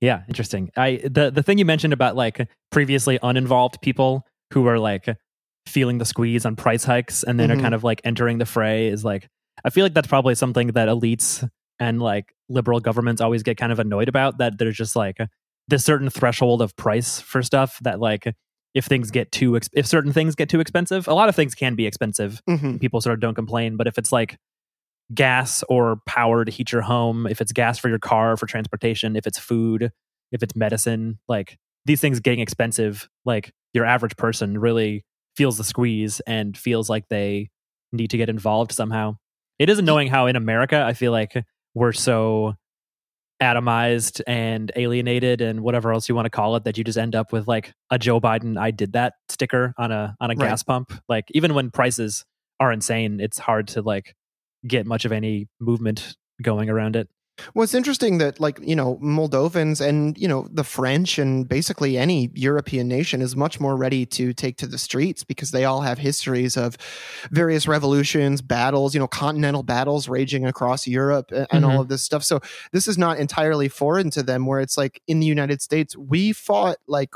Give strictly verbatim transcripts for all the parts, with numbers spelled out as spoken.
Yeah, interesting. I the, the thing you mentioned about like previously uninvolved people who were like feeling the squeeze on price hikes and then mm-hmm. are kind of like entering the fray is like, I feel like that's probably something that elites and like liberal governments always get kind of annoyed about, that there's just like this certain threshold of price for stuff that like if things get too, ex- if certain things get too expensive, a lot of things can be expensive. Mm-hmm. People sort of don't complain, but if it's like gas or power to heat your home, if it's gas for your car, for transportation, if it's food, if it's medicine, like these things getting expensive, like your average person really feels the squeeze and feels like they need to get involved somehow. It is annoying how in America, I feel like we're so atomized and alienated and whatever else you want to call it, that you just end up with like a Joe Biden "I did that" sticker on a on a right. gas pump. Like even when prices are insane, it's hard to like get much of any movement going around it. Well, it's interesting that like, you know, Moldovans and, you know, the French and basically any European nation is much more ready to take to the streets because they all have histories of various revolutions, battles, you know, continental battles raging across Europe and mm-hmm. all of this stuff. So this is not entirely foreign to them, where it's like in the United States, we fought like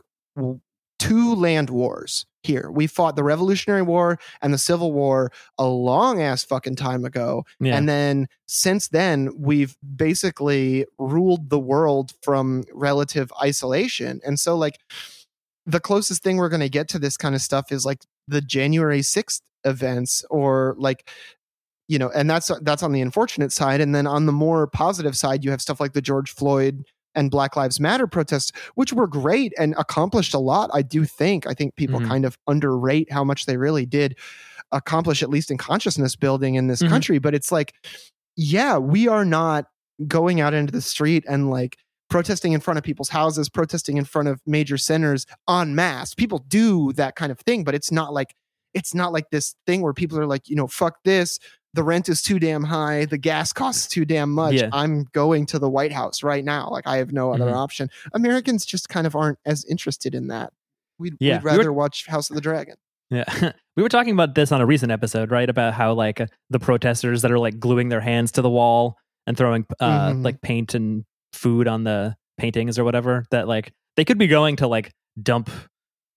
two land wars. Here we fought the Revolutionary War and the Civil War a long ass fucking time ago, yeah. and then since then we've basically ruled the world from relative isolation. And so, like, the closest thing we're going to get to this kind of stuff is like the January sixth events, or like, you know, and that's that's on the unfortunate side. And then on the more positive side, you have stuff like the George Floyd and Black Lives Matter protests, which were great and accomplished a lot. I do think, I think people mm-hmm. kind of underrate how much they really did accomplish, at least in consciousness building in this mm-hmm. country. But it's like, yeah, we are not going out into the street and like protesting in front of people's houses, protesting in front of major centers en masse. People do that kind of thing, but it's not like, it's not like this thing where people are like, you know, fuck this. The rent is too damn high. The gas costs too damn much. Yeah. I'm going to the White House right now. Like, I have no other mm-hmm. option. Americans just kind of aren't as interested in that. We'd, yeah. we'd rather we were, watch House of the Dragon. Yeah. We were talking about this on a recent episode, right? About how like the protesters that are like gluing their hands to the wall and throwing uh, mm-hmm. like paint and food on the paintings or whatever, that like they could be going to like dump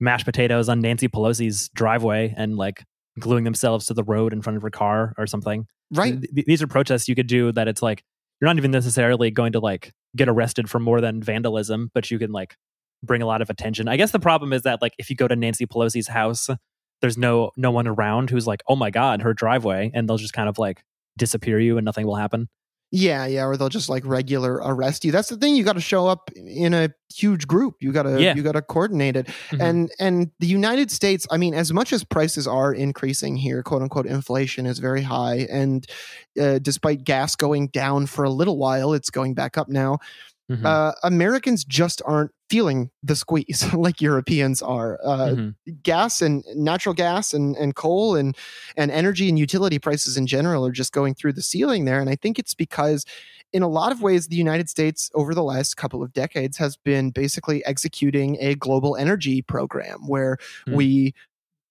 mashed potatoes on Nancy Pelosi's driveway and like gluing themselves to the road in front of her car or something. Right. Th- these are protests you could do that it's like, you're not even necessarily going to like get arrested for more than vandalism, but you can like bring a lot of attention. I guess the problem is that like, if you go to Nancy Pelosi's house, there's no, no one around who's like, oh my God, her driveway. And they'll just kind of like disappear you and nothing will happen. Yeah. Yeah. Or they'll just like regular arrest you. That's the thing. You got to show up in a huge group. You got to, yeah. you got to coordinate it. Mm-hmm. And, and the United States, I mean, as much as prices are increasing here, quote unquote, inflation is very high. And uh, despite gas going down for a little while, it's going back up now. Mm-hmm. Uh, Americans just aren't feeling the squeeze like Europeans are. Uh, mm-hmm. Gas and natural gas and, and coal and, and energy and utility prices in general are just going through the ceiling there. And I think it's because in a lot of ways, the United States over the last couple of decades has been basically executing a global energy program where mm-hmm. we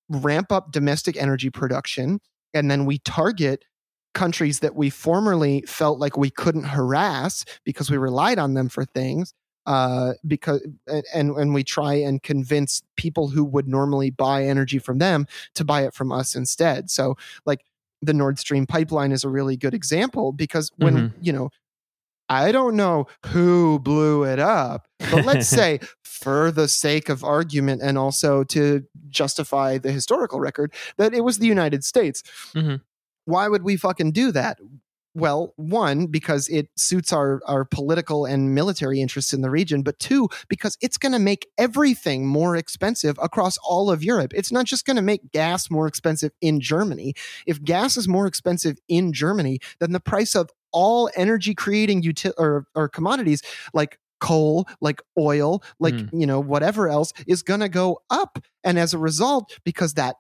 ramp up domestic energy production and then we target countries that we formerly felt like we couldn't harass because we relied on them for things, uh, because and and we try and convince people who would normally buy energy from them to buy it from us instead. So, like, the Nord Stream pipeline is a really good example, because when mm-hmm. you know, I don't know who blew it up, but let's say for the sake of argument and also to justify the historical record that it was the United States. Mm-hmm. Why would we fucking do that? Well, one, because it suits our, our political and military interests in the region, but two, because it's going to make everything more expensive across all of Europe. It's not just going to make gas more expensive in Germany. If gas is more expensive in Germany, then the price of all energy creating util- or, or commodities like coal, like oil, like, mm. you know, whatever else is going to go up. And as a result, because that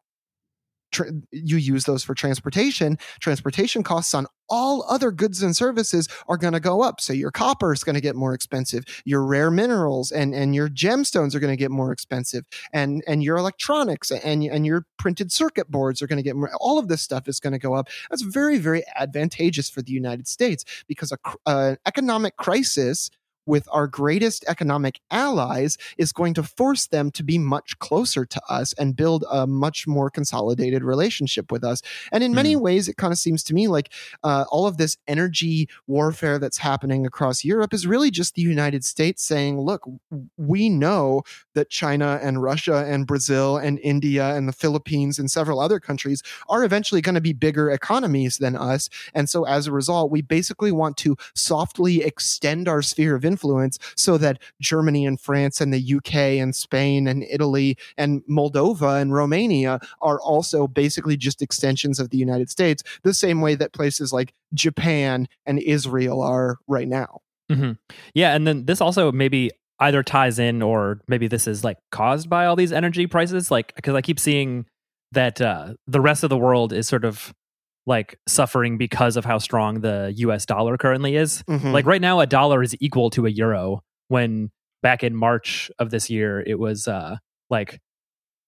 you use those for transportation, transportation costs on all other goods and services are going to go up. So your copper is going to get more expensive. Your rare minerals and, and your gemstones are going to get more expensive. And, and your electronics and, and your printed circuit boards are going to get more. All of this stuff is going to go up. That's very, very advantageous for the United States, because an economic crisis with our greatest economic allies is going to force them to be much closer to us and build a much more consolidated relationship with us. And in mm. many ways, it kind of seems to me like uh, all of this energy warfare that's happening across Europe is really just the United States saying, look, we know that China and Russia and Brazil and India and the Philippines and several other countries are eventually going to be bigger economies than us. And so as a result, we basically want to softly extend our sphere of influence so that Germany and France and the U K and Spain and Italy and Moldova and Romania are also basically just extensions of the United States, the same way that places like Japan and Israel are right now. Mm-hmm. Yeah. And then this also maybe either ties in, or maybe this is like caused by all these energy prices, like, because I keep seeing that uh, the rest of the world is sort of like suffering because of how strong the U S dollar currently is. Mm-hmm. Like right now, a dollar is equal to a euro, when back in March of this year, it was uh, like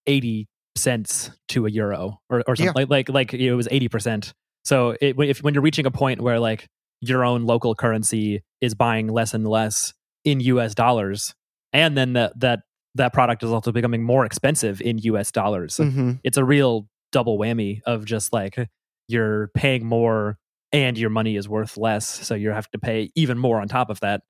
eighty cents to a euro or, or something. Yeah. Like, like, like it was eighty percent. So it, if when you're reaching a point where like your own local currency is buying less and less in U S dollars, and then that that that product is also becoming more expensive in U S dollars, mm-hmm. it's a real double whammy of just like you're paying more and your money is worth less, so you have to pay even more on top of that.